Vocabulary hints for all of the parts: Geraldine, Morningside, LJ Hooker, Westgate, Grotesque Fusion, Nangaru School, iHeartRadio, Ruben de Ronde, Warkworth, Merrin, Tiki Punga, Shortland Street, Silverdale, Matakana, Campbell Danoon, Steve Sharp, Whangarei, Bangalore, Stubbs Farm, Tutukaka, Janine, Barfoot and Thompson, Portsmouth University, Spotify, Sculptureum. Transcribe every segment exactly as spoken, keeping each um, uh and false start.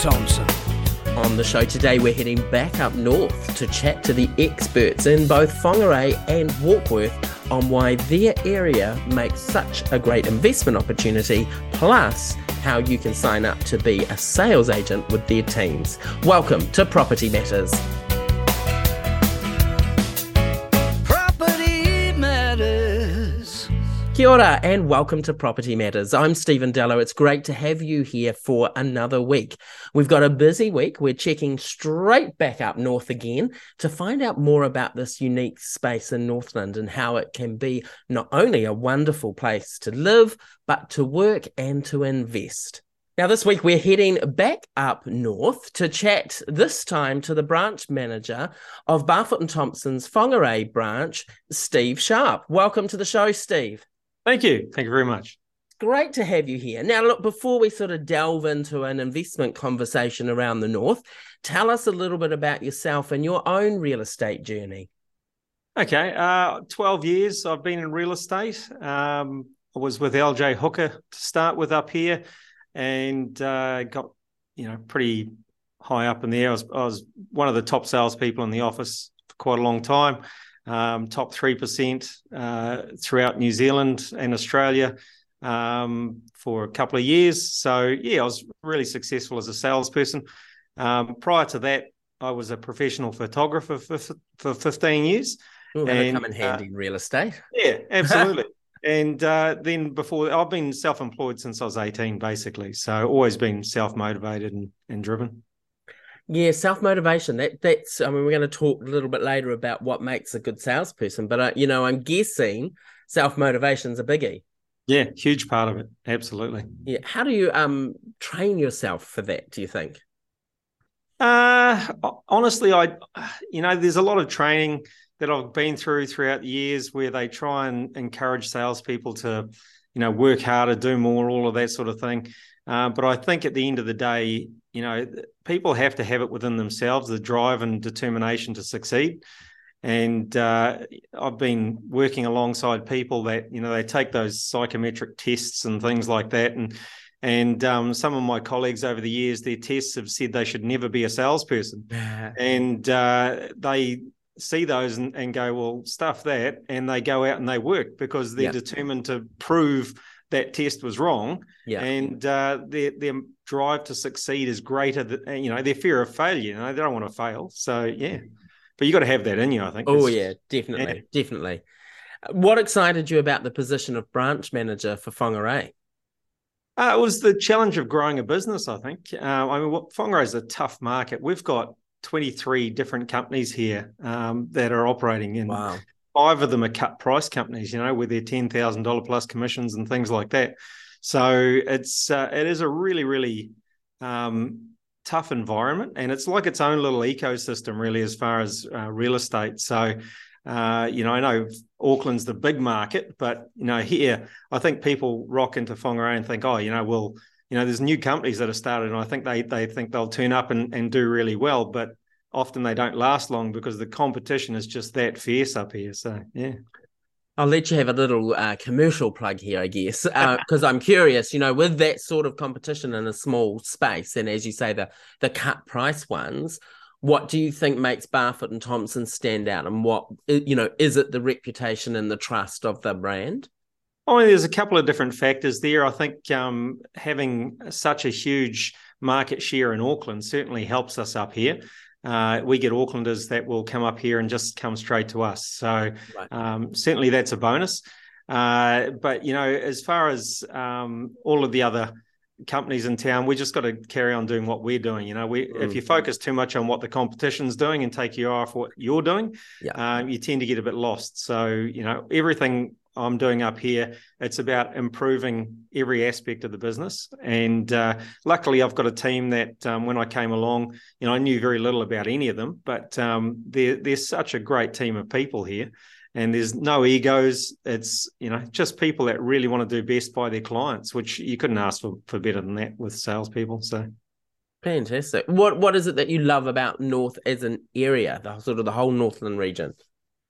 Thompson. On the show today, we're heading back up north to chat to the experts in both Whangarei and Warkworth on why their area makes such a great investment opportunity, plus how you can sign up to be a sales agent with their teams. Welcome to Property Matters. Kia ora and welcome to Property Matters. I'm Stephen Dallow. It's great to have you here for another week. We've got a busy week. We're checking straight back up north again to find out more about this unique space in Northland and how it can be not only a wonderful place to live, but to work and to invest. Now, this week we're heading back up north to chat this time to the branch manager of Barfoot and Thompson's Whangarei branch, Steve Sharp. Welcome to the show, Steve. Thank you. Thank you very much. Great to have you here. Now, look, before we sort of delve into an investment conversation around the north, tell us a little bit about yourself and your own real estate journey. Okay. Uh, twelve years I've been in real estate. Um, I was with L J Hooker to start with up here and uh, got, you know, pretty high up in the air. I was, I was one of the top salespeople in the office for quite a long time. Um, top three percent uh, throughout New Zealand and Australia um, for a couple of years. So, yeah, I was really successful as a salesperson. Um, prior to that, I was a professional photographer for, for fifteen years. Ooh, that'll come in handy uh, in real estate. Yeah, absolutely. and uh, then before, I've been self-employed since I was eighteen, basically. So always been self-motivated and, and driven. Yeah, self-motivation. That that's. I mean, we're going to talk a little bit later about what makes a good salesperson, but uh, you know, I'm guessing self-motivation's a biggie. Yeah, huge part of it. Absolutely. Yeah. How do you um train yourself for that, do you think? Uh honestly, I, you know, there's a lot of training that I've been through throughout the years where they try and encourage salespeople to, you know, work harder, do more, all of that sort of thing. Uh, but I think at the end of the day, you know, people have to have it within themselves, the drive and determination to succeed. And uh, I've been working alongside people that, you know, they take those psychometric tests and things like that. And and um, some of my colleagues over the years, their tests have said they should never be a salesperson. and uh, they see those and, and go, well, stuff that. And they go out and they work because they're yep. determined to prove that test was wrong, yeah. and uh, their their drive to succeed is greater than, you know, their fear of failure. You know, they don't want to fail, so yeah. But you got to have that in you, I think. Oh it's, yeah, definitely, yeah. definitely. What excited you about the position of branch manager for Whangarei? Uh, it was the challenge of growing a business. I think. Uh, I mean, Whangarei is a tough market. We've got twenty-three different companies here um, that are operating in. Wow. Five of them are cut price companies, you know, with their ten thousand dollars plus commissions and things like that. So it's uh, it is a really, really um, tough environment. And it's like its own little ecosystem, really, as far as uh, real estate. So, uh, you know, I know Auckland's the big market, but, you know, here, I think people rock into Whangarei and think, oh, you know, well, you know, there's new companies that have started, and I think they they think they'll turn up and, and do really well. But often they don't last long because the competition is just that fierce up here. So, yeah. I'll let you have a little uh, commercial plug here, I guess, because uh, I'm curious, you know, with that sort of competition in a small space, and as you say, the the cut price ones, what do you think makes Barfoot and Thompson stand out? And what, you know, is it the reputation and the trust of the brand? I mean, there's a couple of different factors there. I think um, having such a huge market share in Auckland certainly helps us up here. Uh, we get Aucklanders that will come up here and just come straight to us. So right. um, certainly that's a bonus. Uh, but, you know, as far as um, all of the other companies in town, we just got to carry on doing what we're doing. You know, we mm-hmm. if you focus too much on what the competition's doing and take your eye off what you're doing, yeah. um, you tend to get a bit lost. So, you know, everything I'm doing up here, it's about improving every aspect of the business. And uh, luckily, I've got a team that um, when I came along, you know, I knew very little about any of them, but um, they're, they're such a great team of people here. And there's no egos. It's, you know, just people that really want to do best by their clients, which you couldn't ask for, for better than that with salespeople. So fantastic. What What is it that you love about North as an area, the sort of the whole Northland region?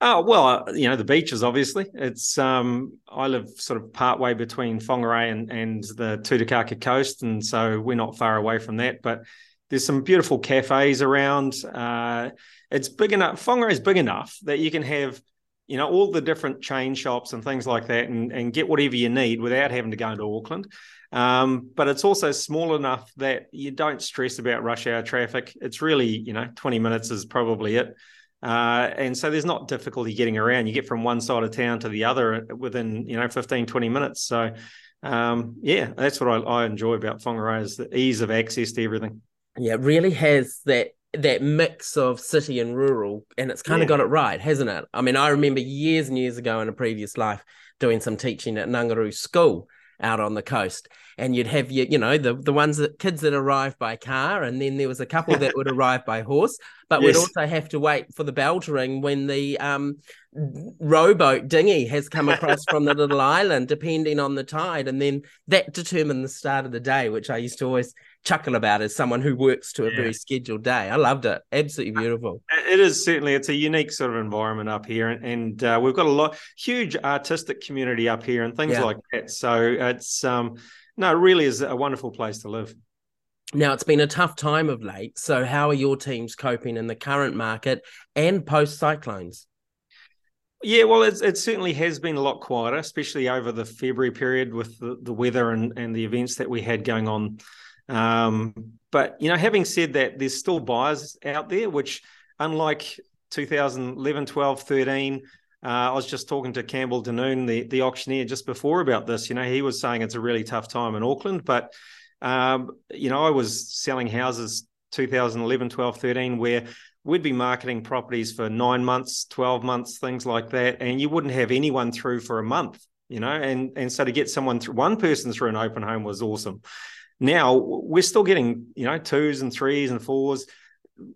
Oh, well, you know, the beaches, obviously. It's um, I live sort of partway between Whangarei and, and the Tutukaka coast, and so we're not far away from that. But There's some beautiful cafes around. Uh, it's big enough. Whangarei is big enough that you can have, you know, all the different chain shops and things like that, and, and get whatever you need without having to go into Auckland. Um, but it's also small enough that you don't stress about rush hour traffic. It's really, you know, twenty minutes is probably it. Uh, and so there's not difficulty getting around. You get from one side of town to the other within, you know, fifteen, twenty minutes. So, um, yeah, that's what I, I enjoy about Whangarei, is the ease of access to everything. Yeah, it really has that that mix of city and rural, and it's kind yeah. of got it right, hasn't it? I mean, I remember years and years ago in a previous life doing some teaching at Nangaru School out on the coast, and you'd have your, you know, the the ones that kids that arrived by car, and then there was a couple that would arrive by horse, but yes. we'd also have to wait for the bell to ring when the um rowboat dinghy has come across from the little island, depending on the tide, and then that determined the start of the day, which I used to always chuckle about as someone who works to a yeah. very scheduled day. I loved it. Absolutely beautiful. It is certainly, it's a unique sort of environment up here, and, and uh, we've got a lot huge artistic community up here and things yeah. like that. So it's um no, it really is a wonderful place to live. Now, it's been a tough time of late, so how are your teams coping in the current market and post cyclones? Yeah, well, it's, it certainly has been a lot quieter, especially over the February period with the, the weather and, and the events that we had going on. Um, but, you know, having said that, there's still buyers out there, which unlike two thousand eleven, twelve, thirteen, uh, I was just talking to Campbell Danoon, the, the auctioneer, just before about this. You know, he was saying it's a really tough time in Auckland, but, um, you know, I was selling houses two thousand eleven, twelve, thirteen, where we'd be marketing properties for nine months, twelve months, things like that. And you wouldn't have anyone through for a month, you know, and, and so to get someone through, one person through an open home was awesome. Now, we're still getting, you know, twos and threes and fours.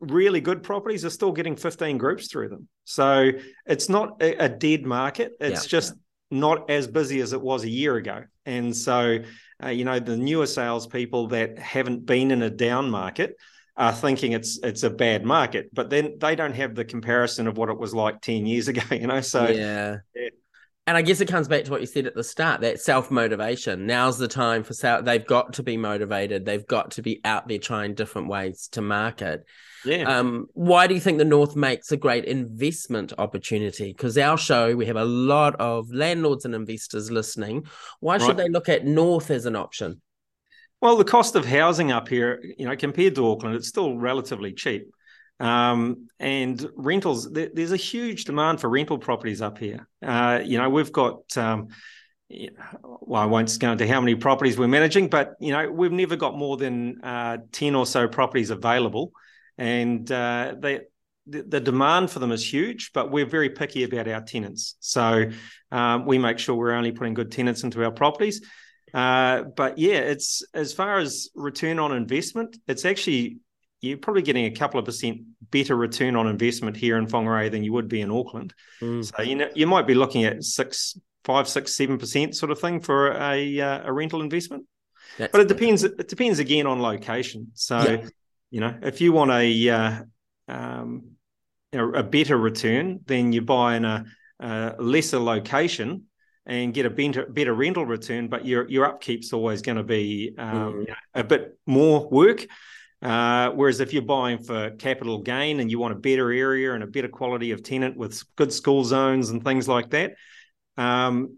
Really good properties are still getting fifteen groups through them. So it's not a, a dead market. It's yeah, just yeah. not as busy as it was a year ago. And so, uh, you know, the newer salespeople that haven't been in a down market are thinking it's it's a bad market, but then they don't have the comparison of what it was like ten years ago, you know? So yeah. yeah. And I guess it comes back to what you said at the start, that self-motivation. Now's the time for sale. They've got to be motivated. They've got to be out there trying different ways to market. Yeah. Um, why do you think the North makes a great investment opportunity? Because our show, we have a lot of landlords and investors listening. Why should right. they look at North as an option? Well, the cost of housing up here, you know, compared to Auckland, it's still relatively cheap. Um, and rentals, there, there's a huge demand for rental properties up here. Uh, you know, we've got, um, well, I won't go into how many properties we're managing, but, you know, we've never got more than uh, ten or so properties available. And uh, they, the, the demand for them is huge, but we're very picky about our tenants. So um, we make sure we're only putting good tenants into our properties. Uh, but yeah, it's as far as return on investment, it's actually, you're probably getting a couple of percent better return on investment here in Whangarei than you would be in Auckland. Mm. So, you know, you might be looking at six, five, six, seven percent sort of thing for a uh, a rental investment. That's but it cool. depends. It depends again on location. So, yeah. you know, if you want a uh, um, a better return, then you buy in a, a lesser location and get a better, better rental return. But your your upkeep's always going to be um, mm. a bit more work. Uh, whereas if you're buying for capital gain and you want a better area and a better quality of tenant with good school zones and things like that, um,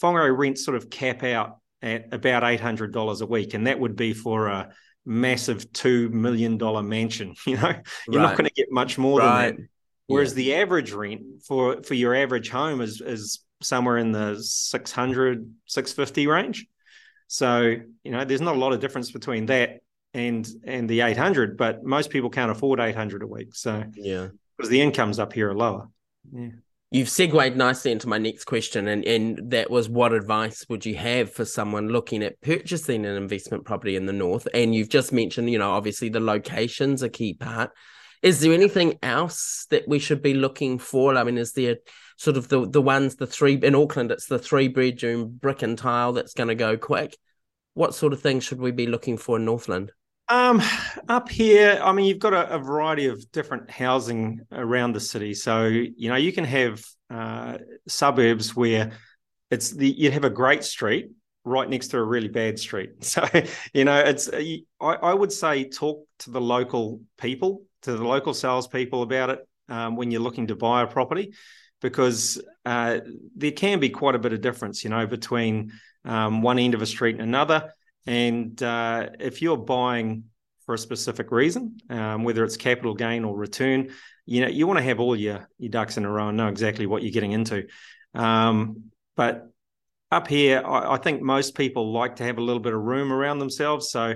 Whangarei rents sort of cap out at about eight hundred dollars a week, and that would be for a massive two million dollars mansion. You know, you're right. not going to get much more right. than that. Whereas yeah. the average rent for, for your average home is is somewhere in the six hundred, six fifty range. So, you know, there's not a lot of difference between that and and the eight hundred, but most people can't afford eight hundred a week, so yeah because the incomes up here are lower. Yeah you've segued nicely into my next question, and and that was, what advice would you have for someone looking at purchasing an investment property in the North? And you've just mentioned, you know, obviously the location's a key part. Is there anything else that we should be looking for? I mean, is there sort of the the ones the three in Auckland, it's the three bedroom brick and tile that's going to go quick. What sort of things should we be looking for in Northland? Um, up here, I mean, you've got a, a variety of different housing around the city. So, you know, you can have uh, suburbs where it's the, you'd have a great street right next to a really bad street. So, you know, it's I, I would say talk to the local people, to the local salespeople about it um, when you're looking to buy a property, because uh, there can be quite a bit of difference, you know, between um, one end of a street and another. And uh, if you're buying for a specific reason, um, whether it's capital gain or return, you know, you want to have all your, your ducks in a row and know exactly what you're getting into. Um, but up here, I, I think most people like to have a little bit of room around themselves. So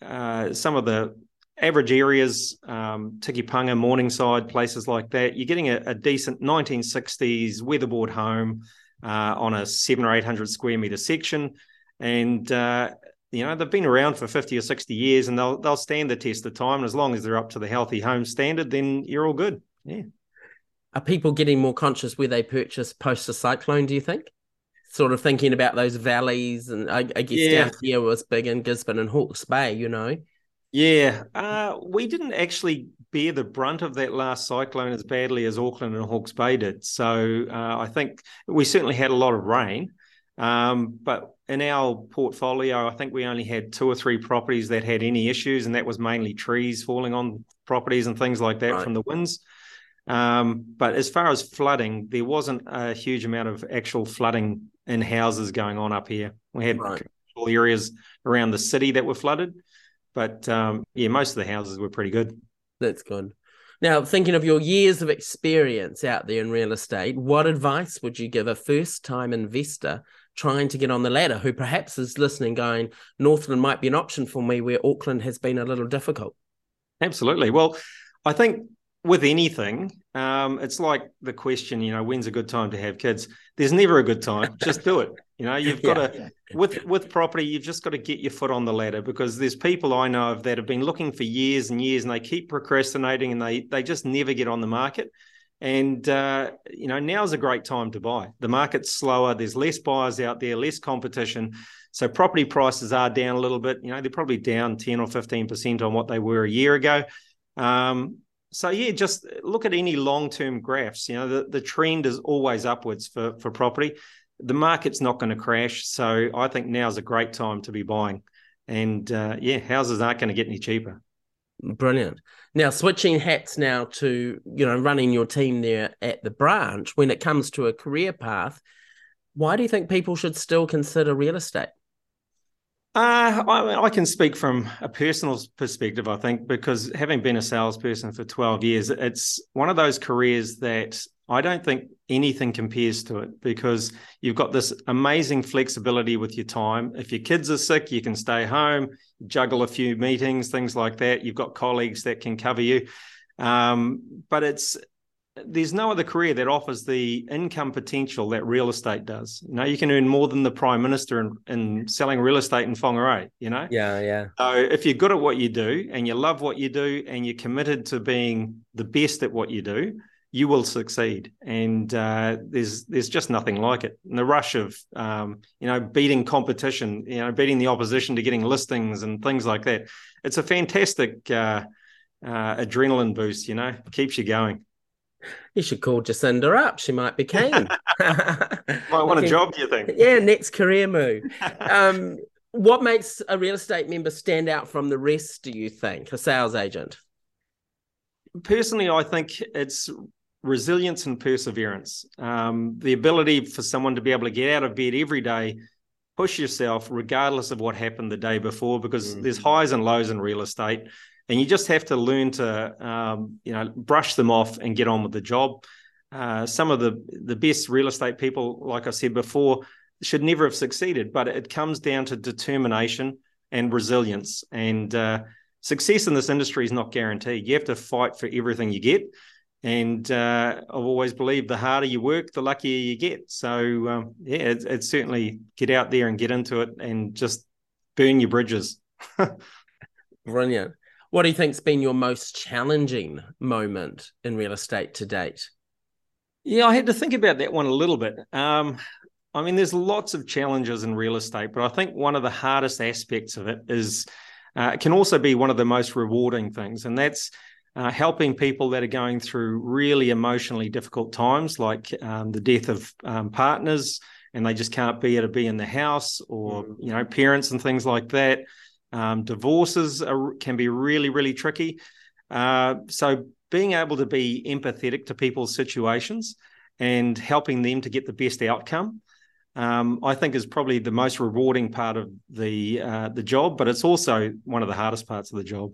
uh, some of the average areas, um, Tiki Punga, Morningside, places like that, you're getting a, a decent nineteen sixties weatherboard home uh, on a seven or eight hundred square metre section. And, uh, you know, they've been around for fifty or sixty years, and they'll they'll stand the test of time. And as long as they're up to the healthy home standard, then you're all good. Yeah. Are people getting more conscious where they purchase post a cyclone, do you think? Sort of thinking about those valleys, and I, I guess yeah. down here was big in Gisborne and Hawke's Bay, you know. Yeah, uh, we didn't actually bear the brunt of that last cyclone as badly as Auckland and Hawke's Bay did. So uh, I think we certainly had a lot of rain, um, but in our portfolio, I think we only had two or three properties that had any issues, and that was mainly trees falling on properties and things like that right. from the winds. Um, but as far as flooding, there wasn't a huge amount of actual flooding in houses going on up here. We had right. areas around the city that were flooded. But, um, yeah, most of the houses were pretty good. That's good. Now, thinking of your years of experience out there in real estate, what advice would you give a first-time investor trying to get on the ladder who perhaps is listening going, Northland might be an option for me where Auckland has been a little difficult? Absolutely. Well, I think with anything, um, it's like the question, you know, when's a good time to have kids? There's never a good time. Just do it. You know, you've got yeah, to, yeah. with with property, you've just got to get your foot on the ladder, because there's people I know of that have been looking for years and years, and they keep procrastinating, and they they just never get on the market. And, uh, you know, now's a great time to buy. The market's slower. There's less buyers out there, less competition. So property prices are down a little bit. You know, they're probably down ten or fifteen percent on what they were a year ago. Um So, yeah, just look at any long-term graphs. You know, the, the trend is always upwards for, for property. The market's not going to crash. So I think now's a great time to be buying. And, uh, yeah, houses aren't going to get any cheaper. Brilliant. Now, switching hats now to, you know, running your team there at the branch, when it comes to a career path, why do you think people should still consider real estate? Uh, I, I can speak from a personal perspective, I think, because having been a salesperson for twelve years, it's one of those careers that I don't think anything compares to it, because you've got this amazing flexibility with your time. If your kids are sick, you can stay home, juggle a few meetings, things like that. You've got colleagues that can cover you. Um, but it's there's no other career that offers the income potential that real estate does. You know, you can earn more than the Prime Minister in, in selling real estate in Whangarei, you know? Yeah, yeah. So if you're good at what you do and you love what you do and you're committed to being the best at what you do, you will succeed. And uh, there's there's just nothing like it. And the rush of, um, you know, beating competition, you know, beating the opposition to getting listings and things like that, it's a fantastic uh, uh, adrenaline boost, you know, keeps you going. You should call Jacinda up. She might be keen. Might want a job, do you think? Yeah, next career move. um, what makes a real estate member stand out from the rest, do you think, a sales agent? Personally, I think it's resilience and perseverance. Um, the ability for someone to be able to get out of bed every day, push yourself regardless of what happened the day before, because mm. there's highs and lows in real estate. And you just have to learn to, um, you know, brush them off and get on with the job. Uh, some of the, the best real estate people, like I said before, should never have succeeded. But it comes down to determination and resilience. And uh, success in this industry is not guaranteed. You have to fight for everything you get. And uh, I've always believed the harder you work, the luckier you get. So, um, yeah, it's, it's certainly get out there and get into it and just burn your bridges. Brilliant. What do you think's been your most challenging moment in real estate to date? Yeah, I had to think about that one a little bit. Um, I mean, there's lots of challenges in real estate, but I think one of the hardest aspects of it is, uh, it can also be one of the most rewarding things, and that's uh, helping people that are going through really emotionally difficult times, like um, the death of um, partners, and they just can't be able to be in the house, or, mm. you know, parents and things like that. Um, divorces are, can be really, really tricky. Uh, so being able to be empathetic to people's situations and helping them to get the best outcome, um, I think is probably the most rewarding part of the uh, the job, but it's also one of the hardest parts of the job.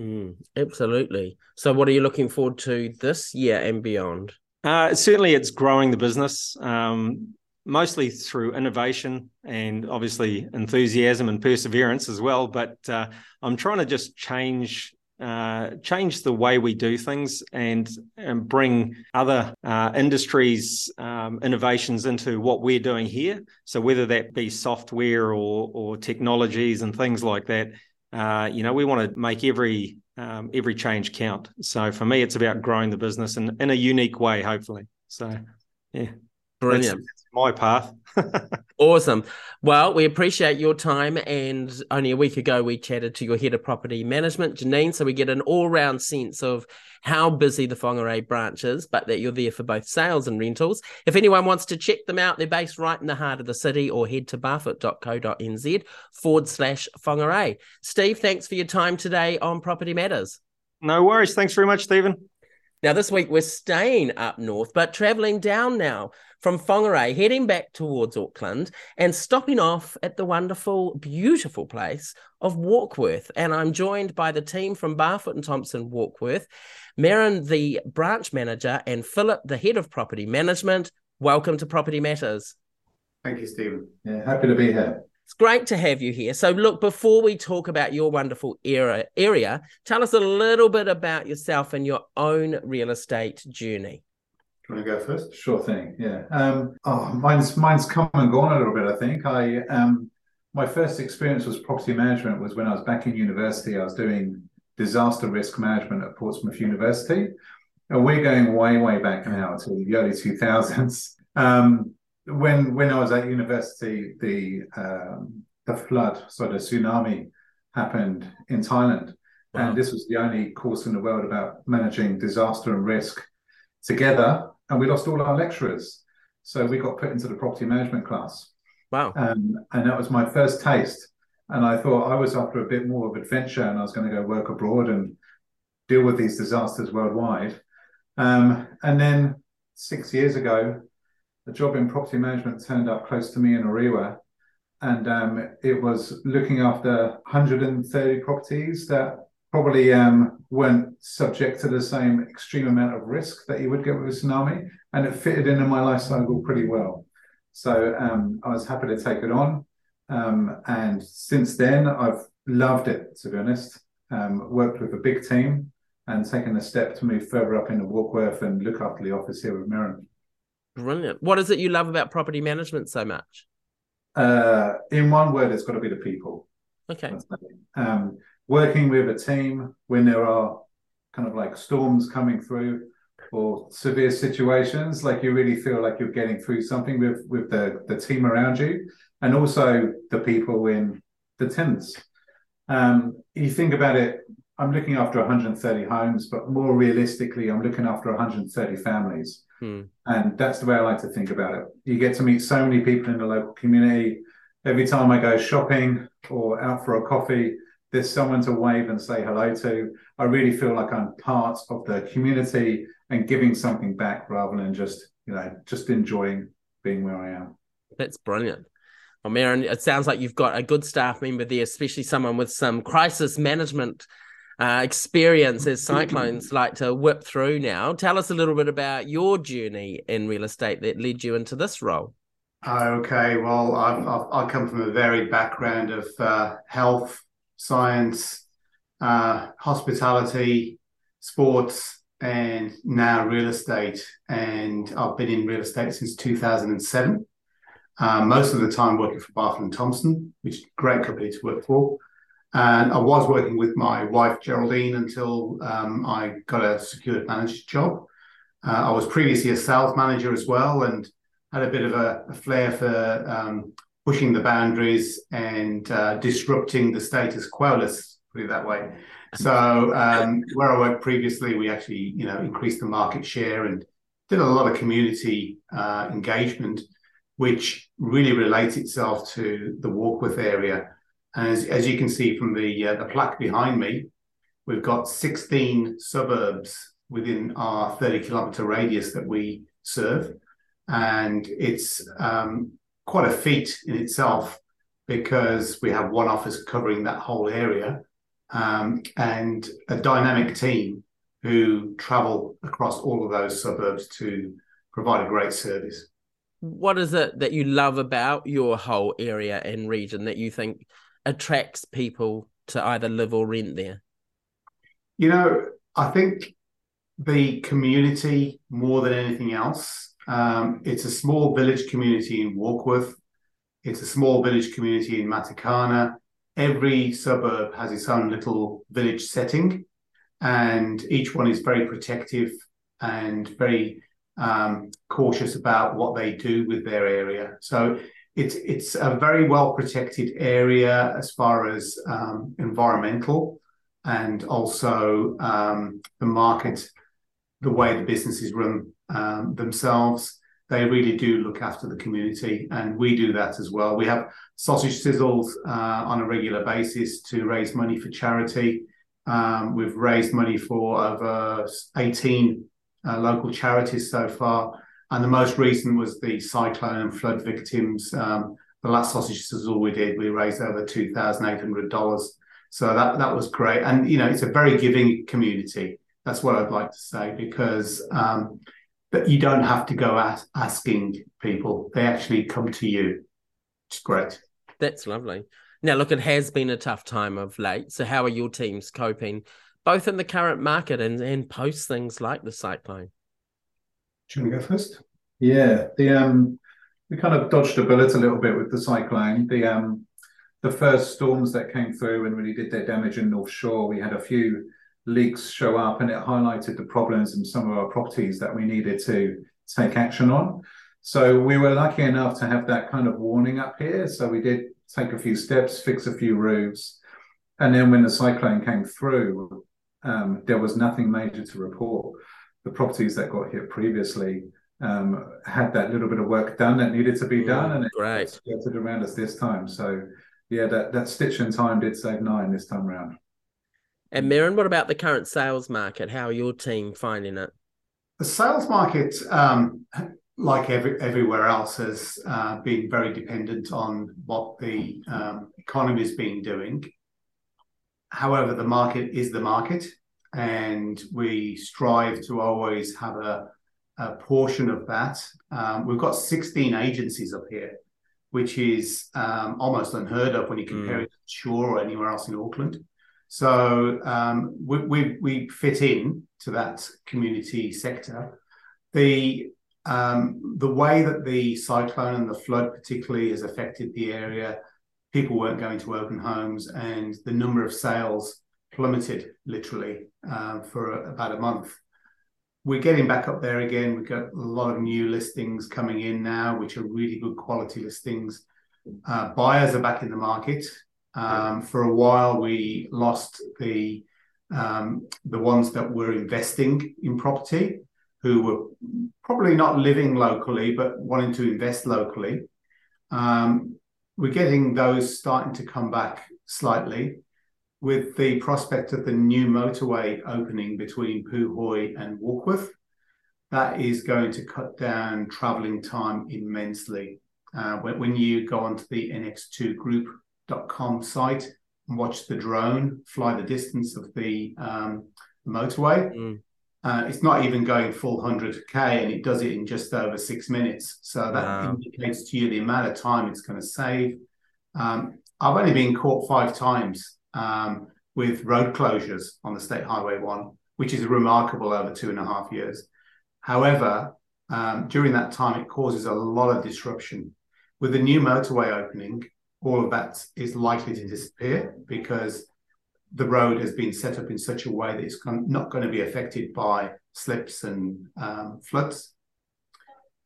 Mm, absolutely. So what are you looking forward to this year and beyond? Uh, certainly it's growing the business, um, mostly through innovation and obviously enthusiasm and perseverance as well. But uh, I'm trying to just change uh, change the way we do things and, and bring other uh, industries' um, innovations into what we're doing here. So whether that be software or, or technologies and things like that, Uh, you know, we want to make every um, every change count. So for me, it's about growing the business in, in a unique way, hopefully. So, yeah. Brilliant. That's, that's my path. Awesome. Well, we appreciate your time. And only a week ago, we chatted to your head of property management, Janine. So we get an all-round sense of how busy the Whangarei branch is, but that you're there for both sales and rentals. If anyone wants to check them out, they're based right in the heart of the city, or head to barfoot dot co dot n z forward slash Whangarei. Steve, thanks for your time today on Property Matters. No worries. Thanks very much, Stephen. Now, this week we're staying up north, but travelling down now from Whangarei, heading back towards Auckland and stopping off at the wonderful, beautiful place of Warkworth. And I'm joined by the team from Barfoot and Thompson Warkworth, Merrin, the branch manager, and Phillip, the head of property management. Welcome to Property Matters. Thank you, Stephen. Yeah, happy to be here. It's great to have you here. So look, before we talk about your wonderful era, area, tell us a little bit about yourself and your own real estate journey. Do you want to go first? Sure thing, yeah. Um, oh, mine's, mine's come and gone a little bit, I think. I um, my first experience with property management was when I was back in university. I was doing disaster risk management at Portsmouth University. And we're going way, way back now to the early two thousands. Um When when I was at university, the um, the flood, so the tsunami, happened in Thailand. Wow. And this was the only course in the world about managing disaster and risk together. And we lost all our lecturers. So we got put into the property management class. Wow. Um, and that was my first taste. And I thought I was after a bit more of adventure and I was going to go work abroad and deal with these disasters worldwide. Um, and then six years ago, a job in property management turned up close to me in Orewa, and um, it was looking after one hundred thirty properties that probably um, weren't subject to the same extreme amount of risk that you would get with a tsunami, and it fitted into my life cycle pretty well. So um, I was happy to take it on, um, and since then I've loved it, to be honest. Um, worked with a big team and taken a step to move further up into Warkworth and look after the office here with Merrin. Brilliant. What is it you love about property management so much? Uh, in one word, it's got to be the people. Okay. Um, working with a team when there are kind of like storms coming through or severe situations, like you really feel like you're getting through something with, with the, the team around you, and also the people in the tents. Um, you think about it, I'm looking after one hundred thirty homes, but more realistically, I'm looking after one hundred thirty families. Hmm. And that's the way I like to think about it. You get to meet so many people in the local community. Every time I go shopping or out for a coffee, there's someone to wave and say hello to. I really feel like I'm part of the community and giving something back rather than just, you know, just enjoying being where I am. That's brilliant. Well, Merrin, it sounds like you've got a good staff member there, especially someone with some crisis management Uh, experience as cyclones like to whip through now. Tell us a little bit about your journey in real estate that led you into this role. Okay, well, I've, I've, I come from a varied background of uh, health, science, uh, hospitality, sports, and now real estate. And I've been in real estate since two thousand seven. Uh, most of the time working for Barfoot and Thompson, which is a great company to work for. And I was working with my wife, Geraldine, until um, I got a secured manager's job. Uh, I was previously a sales manager as well and had a bit of a, a flair for um, pushing the boundaries and uh, disrupting the status quo, let's put it that way. So um, where I worked previously, we actually, you know, increased the market share and did a lot of community uh, engagement. which really relates itself to the Warkworth area. And as, as you can see from the uh, the plaque behind me, we've got sixteen suburbs within our thirty kilometre radius that we serve. And it's um, quite a feat in itself because we have one office covering that whole area um, and a dynamic team who travel across all of those suburbs to provide a great service. What is it that you love about your whole area and region that you think attracts people to either live or rent there? You know, I think the community more than anything else. Um, it's a small village community in Warkworth. It's a small village community in Matakana. Every suburb has its own little village setting, and each one is very protective and very um, cautious about what they do with their area. So it's it's a very well protected area as far as um, environmental and also um, the market, the way the businesses run um, themselves. They really do look after the community, and we do that as well. We have sausage sizzles uh, on a regular basis to raise money for charity. Um, we've raised money for over eighteen uh, local charities so far, and the most recent was the cyclone and flood victims. Um, the last sausage sizzle we did, we raised over two thousand eight hundred dollars. So that, that was great. And, you know, it's a very giving community. That's what I'd like to say, because um, but you don't have to go at asking people. They actually come to you. It's great. That's lovely. Now, look, it has been a tough time of late. So how are your teams coping, both in the current market and, and post things like the cyclone? Do you want to go first? Yeah. The um, we kind of dodged a bullet a little bit with the cyclone. The um, the first storms that came through and really did their damage in North Shore, we had a few leaks show up, and it highlighted the problems in some of our properties that we needed to take action on. So we were lucky enough to have that kind of warning up here. So we did take a few steps, fix a few roofs. And then when the cyclone came through, um, there was nothing major to report. The properties that got hit previously um, had that little bit of work done that needed to be mm, done, and it right. skirted around us this time. So yeah, that, that stitch in time did save nine this time round. And Merrin, what about the current sales market? How are your team finding it? The sales market, um, like every, everywhere else, has uh, been very dependent on what the um, economy has been doing. However, the market is the market, and we strive to always have a, a portion of that. Um, we've got sixteen agencies up here, which is um, almost unheard of when you compare mm. it to Shore or anywhere else in Auckland. So um, we, we we fit in to that community sector. The um, the way that the cyclone and the flood particularly has affected the area, people weren't going to open homes, and the number of sales plummeted literally uh, for a, about a month. We're getting back up there again. We've got a lot of new listings coming in now, which are really good quality listings. Uh, buyers are back in the market. Um, for a while, we lost the um, the ones that were investing in property, who were probably not living locally but wanting to invest locally. Um, we're getting those starting to come back slightly, with the prospect of the new motorway opening between Puhoi and Warkworth. That is going to cut down travelling time immensely. Uh, when, when you go onto the N X two group dot com site and watch the drone fly the distance of the um, motorway. Mm. Uh, it's not even going full one hundred K, and it does it in just over six minutes. So that wow. indicates to you the amount of time it's going to save. Um, I've only been caught five times um, with road closures on the State Highway one, which is remarkable over two and a half years. However, um, during that time, it causes a lot of disruption. With the new motorway opening, all of that is likely to disappear because the road has been set up in such a way that it's not going to be affected by slips and um, floods.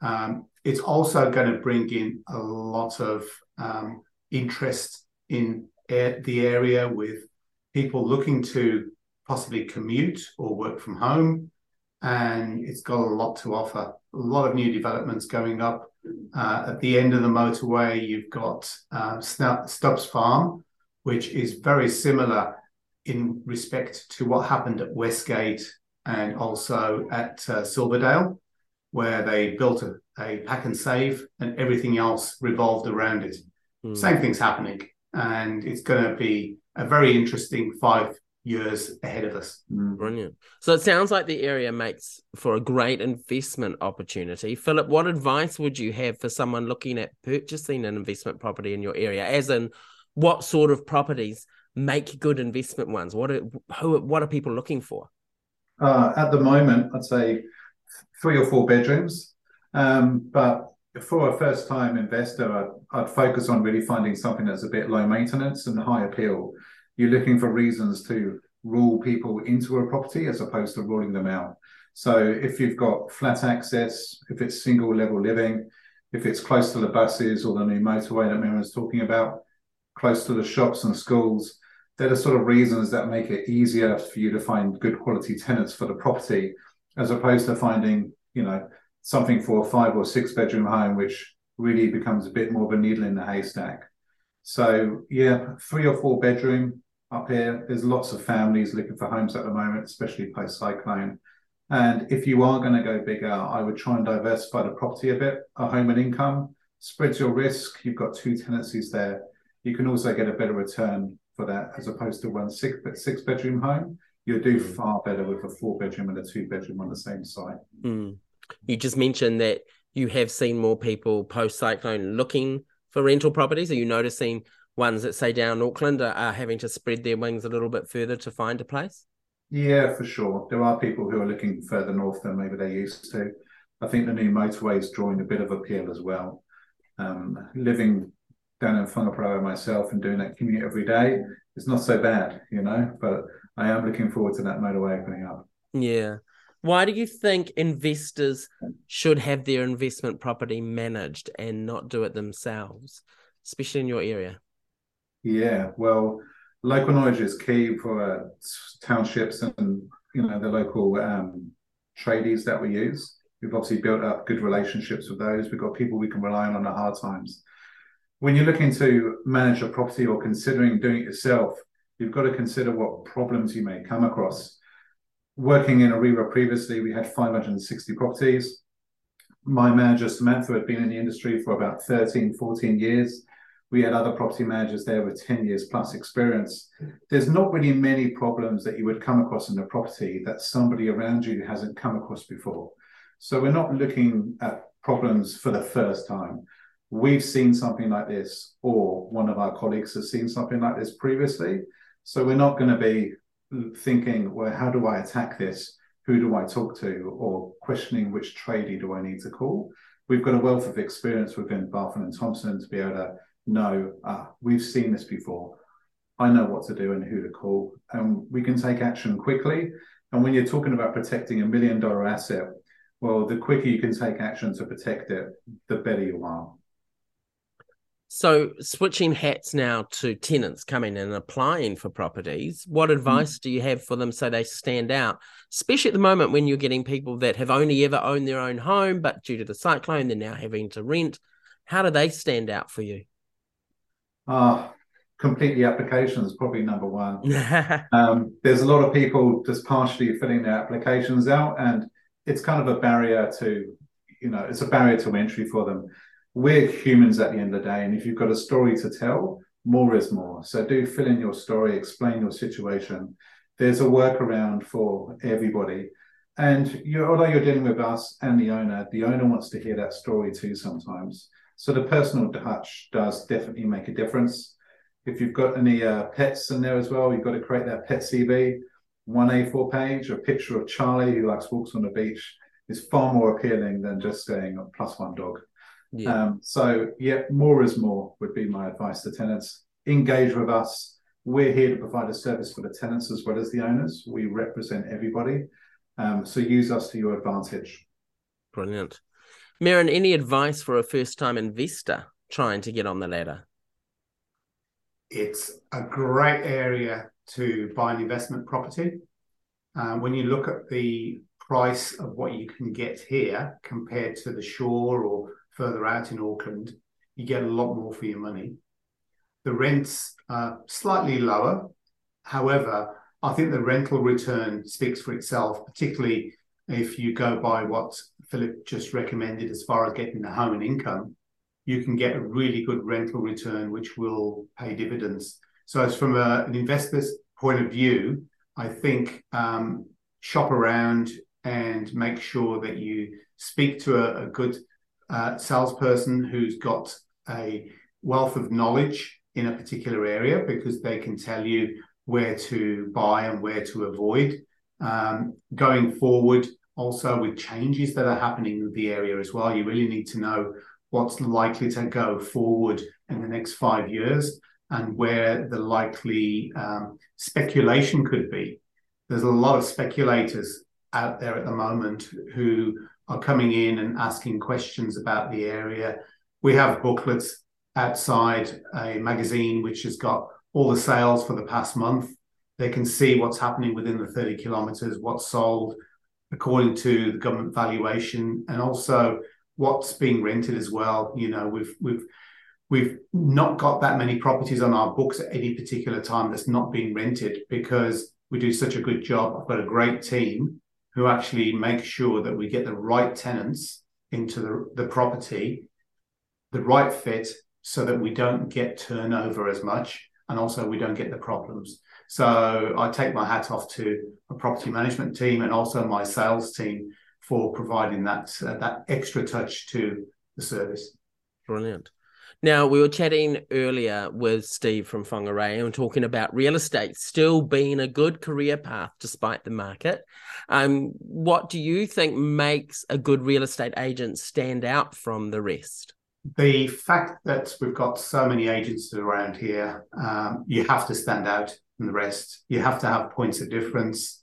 Um, it's also going to bring in a lot of um, interest in air, the area, with people looking to possibly commute or work from home. And it's got a lot to offer. A lot of new developments going up. Uh, at the end of the motorway, you've got uh, Stubbs Farm, which is very similar in respect to what happened at Westgate and also at uh, Silverdale, where they built a, a pack and save and everything else revolved around it. Mm. Same thing's happening, and it's going to be a very interesting five years ahead of us. Brilliant. So it sounds like the area makes for a great investment opportunity. Phillip, what advice would you have for someone looking at purchasing an investment property in your area? As in, what sort of properties make good investment ones? What are, who, what are people looking for? Uh, at the moment, I'd say three or four bedrooms. Um, but for a first-time investor, I'd, I'd focus on really finding something that's a bit low maintenance and high appeal. You're looking for reasons to rule people into a property as opposed to ruling them out. So if you've got flat access, if it's single-level living, if it's close to the buses or the new motorway that Merrin's talking about, close to the shops and schools, they're the sort of reasons that make it easier for you to find good quality tenants for the property, as opposed to finding, you know, something for a five or six bedroom home, which really becomes a bit more of a needle in the haystack. So yeah, three or four bedroom up here. There's lots of families looking for homes at the moment, especially post cyclone. And if you are going to go bigger, I would try and diversify the property a bit. A home and income spreads your risk. You've got two tenancies there. You can also get a better return for that as opposed to one six, six bedroom home. You'll do far better with a four bedroom and a two bedroom on the same site. Mm. You just mentioned that you have seen more people post-cyclone looking for rental properties. Are you noticing ones that, say, down Auckland are, are having to spread their wings a little bit further to find a place? Yeah, for sure. There are people who are looking further north than maybe they used to. I think the new motorway is drawing a bit of appeal as well. Um, living down in Whangarei myself and doing that commute every day, it's not so bad, you know, but I am looking forward to that motorway opening up. Yeah. Why do you think investors should have their investment property managed and not do it themselves, especially in your area? Yeah, well, local knowledge is key for uh, townships and, you know, the local um, tradies that we use. We've obviously built up good relationships with those. We've got people we can rely on in the hard times. When you're looking to manage a property or considering doing it yourself, you've got to consider what problems you may come across. Working in Orewa previously, we had five hundred sixty properties. My manager, Samantha, had been in the industry for about thirteen, fourteen years. We had other property managers there with ten years plus experience. There's not really many problems that you would come across in a property that somebody around you hasn't come across before. So we're not looking at problems for the first time. We've seen something like this, or one of our colleagues has seen something like this previously. So we're not going to be thinking, well, how do I attack this? Who do I talk to? Or questioning which tradie do I need to call? We've got a wealth of experience within Barfoot and Thompson to be able to know, ah, we've seen this before. I know what to do and who to call. And we can take action quickly. And when you're talking about protecting a million dollar asset, well, the quicker you can take action to protect it, the better you are. So switching hats now to tenants coming in and applying for properties, what advice mm. do you have for them so they stand out, especially at the moment when you're getting people that have only ever owned their own home, but due to the cyclone, they're now having to rent? How do they stand out for you? Ah, uh, completely applications, probably number one. um, there's a lot of people just partially filling their applications out, and it's kind of a barrier to, you know, it's a barrier to entry for them. We're humans at the end of the day, and if you've got a story to tell, more is more. So do fill in your story, explain your situation. There's a workaround for everybody. And you're, although you're dealing with us and the owner, the owner wants to hear that story too sometimes. So the personal touch does definitely make a difference. If you've got any uh, pets in there as well, you've got to create that pet C V, one A four page, a picture of Charlie who likes walks on the beach is far more appealing than just saying plus one dog. Yeah. Um, so yeah, more is more would be my advice to tenants. Engage with us. We're here to provide a service for the tenants as well as the owners. We represent everybody. Um, so use us to your advantage. Brilliant. Merrin, any advice for a first-time investor trying to get on the ladder? It's a great area to buy an investment property. Uh, when you look at the price of what you can get here compared to the shore or further out in Auckland, you get a lot more for your money. The rents are slightly lower. However, I think the rental return speaks for itself, particularly if you go by what Philip just recommended as far as getting a home and income. You can get a really good rental return, which will pay dividends. So as from a, an investor's point of view, I think um, shop around and make sure that you speak to a, a good uh, salesperson who's got a wealth of knowledge in a particular area, because they can tell you where to buy and where to avoid. Um, going forward, also with changes that are happening with the area as well, you really need to know what's likely to go forward in the next five years and where the likely um, speculation could be. There's a lot of speculators out there at the moment who are coming in and asking questions about the area. We have booklets outside a magazine which has got all the sales for the past month. They can see what's happening within the thirty kilometres, what's sold according to the government valuation, and also what's being rented as well. You know, we've we've we've not got that many properties on our books at any particular time that's not being rented, because we do such a good job. I've got a great team who actually make sure that we get the right tenants into the, the property, the right fit, so that we don't get turnover as much, and also we don't get the problems. So I take my hat off to a property management team and also my sales team for providing that uh, that extra touch to the service. Brilliant. Now, we were chatting earlier with Steve from Whangarei and talking about real estate still being a good career path despite the market. Um, what do you think makes a good real estate agent stand out from the rest? The fact that we've got so many agents around here, um, you have to stand out from the rest. You have to have points of difference.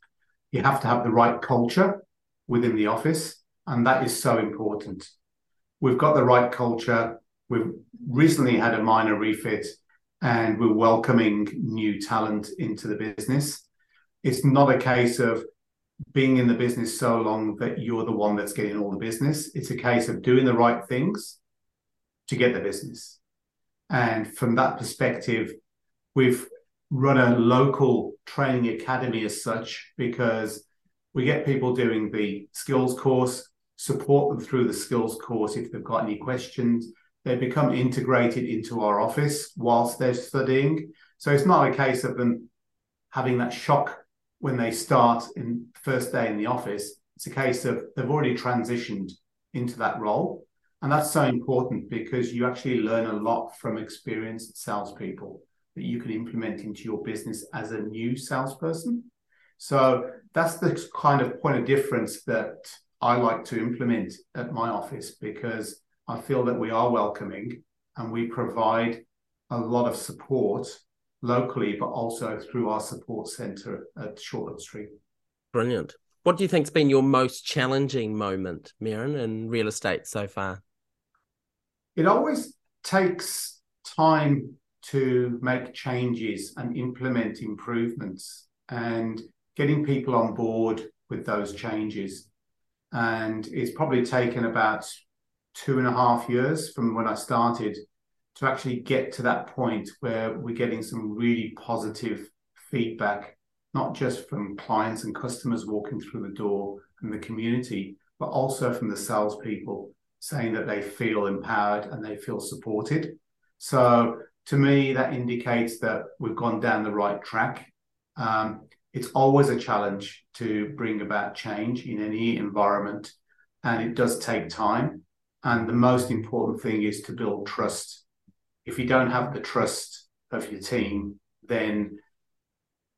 You have to have the right culture within the office, and that is so important. We've got the right culture. We've recently had a minor refit, and we're welcoming new talent into the business. It's not a case of being in the business so long that you're the one that's getting all the business. It's a case of doing the right things to get the business. And from that perspective, we've run a local training academy as such, because we get people doing the skills course, support them through the skills course if they've got any questions. They become integrated into our office whilst they're studying. So it's not a case of them having that shock when they start in first day in the office. It's a case of they've already transitioned into that role. And that's so important, because you actually learn a lot from experienced salespeople that you can implement into your business as a new salesperson. So that's the kind of point of difference that I like to implement at my office, because I feel that we are welcoming and we provide a lot of support locally, but also through our support centre at Shortland Street. Brilliant. What do you think's been your most challenging moment, Merrin, in real estate so far? It always takes time to make changes and implement improvements and getting people on board with those changes. And it's probably taken about two and a half years from when I started to actually get to that point where we're getting some really positive feedback, not just from clients and customers walking through the door and the community, but also from the salespeople saying that they feel empowered and they feel supported. So to me, that indicates that we've gone down the right track. Um, it's always a challenge to bring about change in any environment, and it does take time. And the most important thing is to build trust. If you don't have the trust of your team, then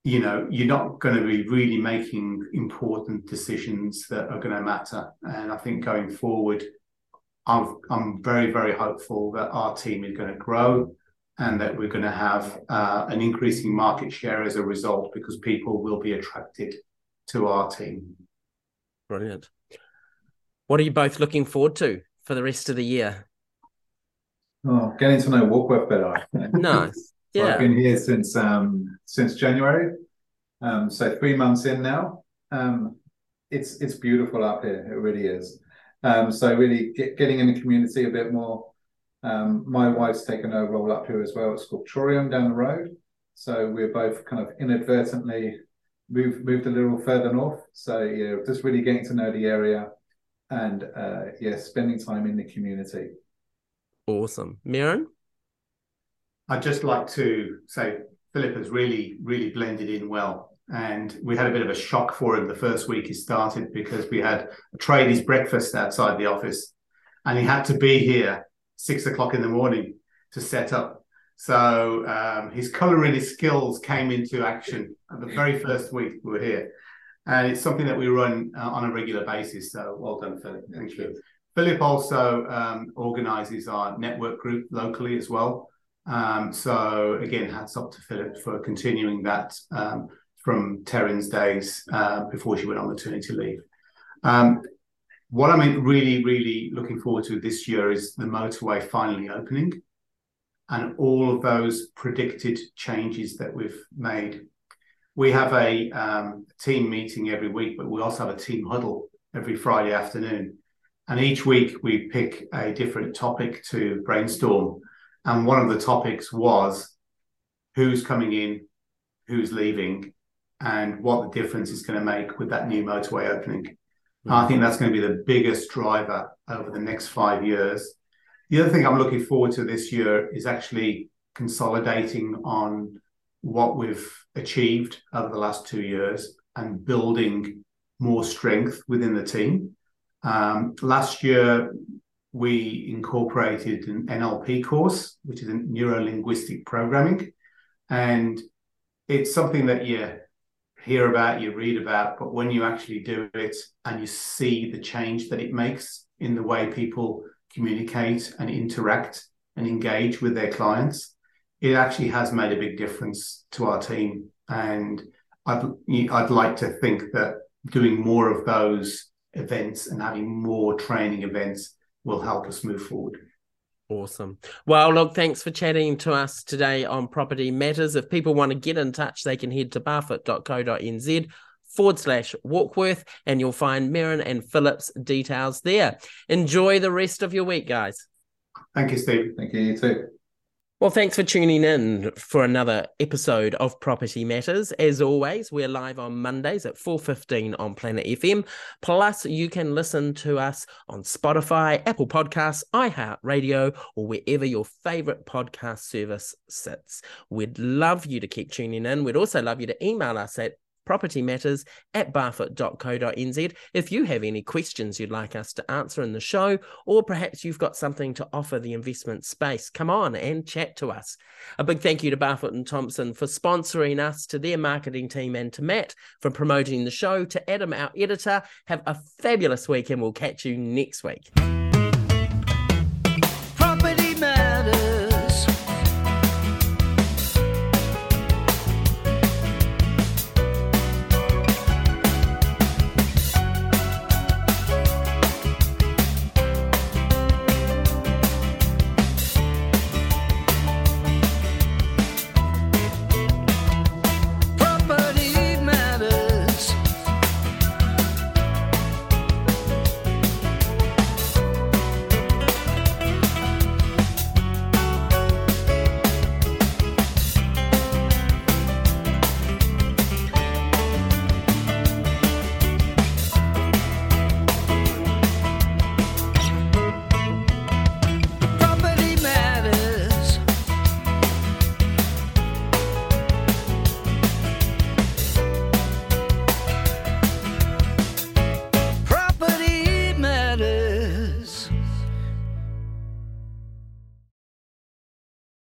you know, you're not going to be really making important decisions that are going to matter. And I think going forward, I've, I'm very, very hopeful that our team is going to grow and that we're going to have uh, an increasing market share as a result, because people will be attracted to our team. Brilliant. What are you both looking forward to for the rest of the year? Oh, getting to know Warkworth better. Nice. Yeah. Well, I've been here since um since January. Um so three months in now. Um it's it's beautiful up here, it really is. Um, so really get, getting in the community a bit more. Um, my wife's taken a role up here as well at Sculptureum down the road. So we're both kind of inadvertently moved moved a little further north. So yeah, just really getting to know the area and uh, yeah, spending time in the community. Awesome. Merrin? I'd just like to say Phillip has really, really blended in well. And we had a bit of a shock for him the first week he started because we had a tradies breakfast outside the office and he had to be here six o'clock in the morning to set up. So um, his colour and his skills came into action at the very first week we were here. And it's something that we run uh, on a regular basis. So well done, Phillip. Thank you. Phillip also um, organises our network group locally as well. Um, so again, hats off to Phillip for continuing that um, from Terren's days uh, before she went on maternity leave. Um, what I'm really, really looking forward to this year is the motorway finally opening and all of those predicted changes that we've made. We have a um, team meeting every week, but we also have a team huddle every Friday afternoon. And each week we pick a different topic to brainstorm. And one of the topics was who's coming in, who's leaving, and what the difference is going to make with that new motorway opening. Mm-hmm. I think that's going to be the biggest driver over the next five years. The other thing I'm looking forward to this year is actually consolidating on what we've achieved over the last two years and building more strength within the team. Um, last year, we incorporated an N L P course, which is a neuro-linguistic programming. And it's something that you hear about, you read about, but when you actually do it and you see the change that it makes in the way people communicate and interact and engage with their clients, it actually has made a big difference to our team. And I'd, I'd like to think that doing more of those events and having more training events will help us move forward. Awesome. Well, look, thanks for chatting to us today on Property Matters. If people want to get in touch, they can head to barfoot.co.nz forward slash Warkworth, and you'll find Merrin and Phillip's details there. Enjoy the rest of your week, guys. Thank you, Steve. Thank you, you too. Well, thanks for tuning in for another episode of Property Matters. As always, we're live on Mondays at four fifteen on Planet F M. Plus, you can listen to us on Spotify, Apple Podcasts, iHeartRadio, or wherever your favourite podcast service sits. We'd love you to keep tuning in. We'd also love you to email us at propertymatters at barfoot.co.nz. If you have any questions you'd like us to answer in the show, or perhaps you've got something to offer the investment space, come on and chat to us. A big thank you to Barfoot and Thompson for sponsoring us, to their marketing team, and to Matt for promoting the show, to Adam, our editor. Have a fabulous week, and we'll catch you next week.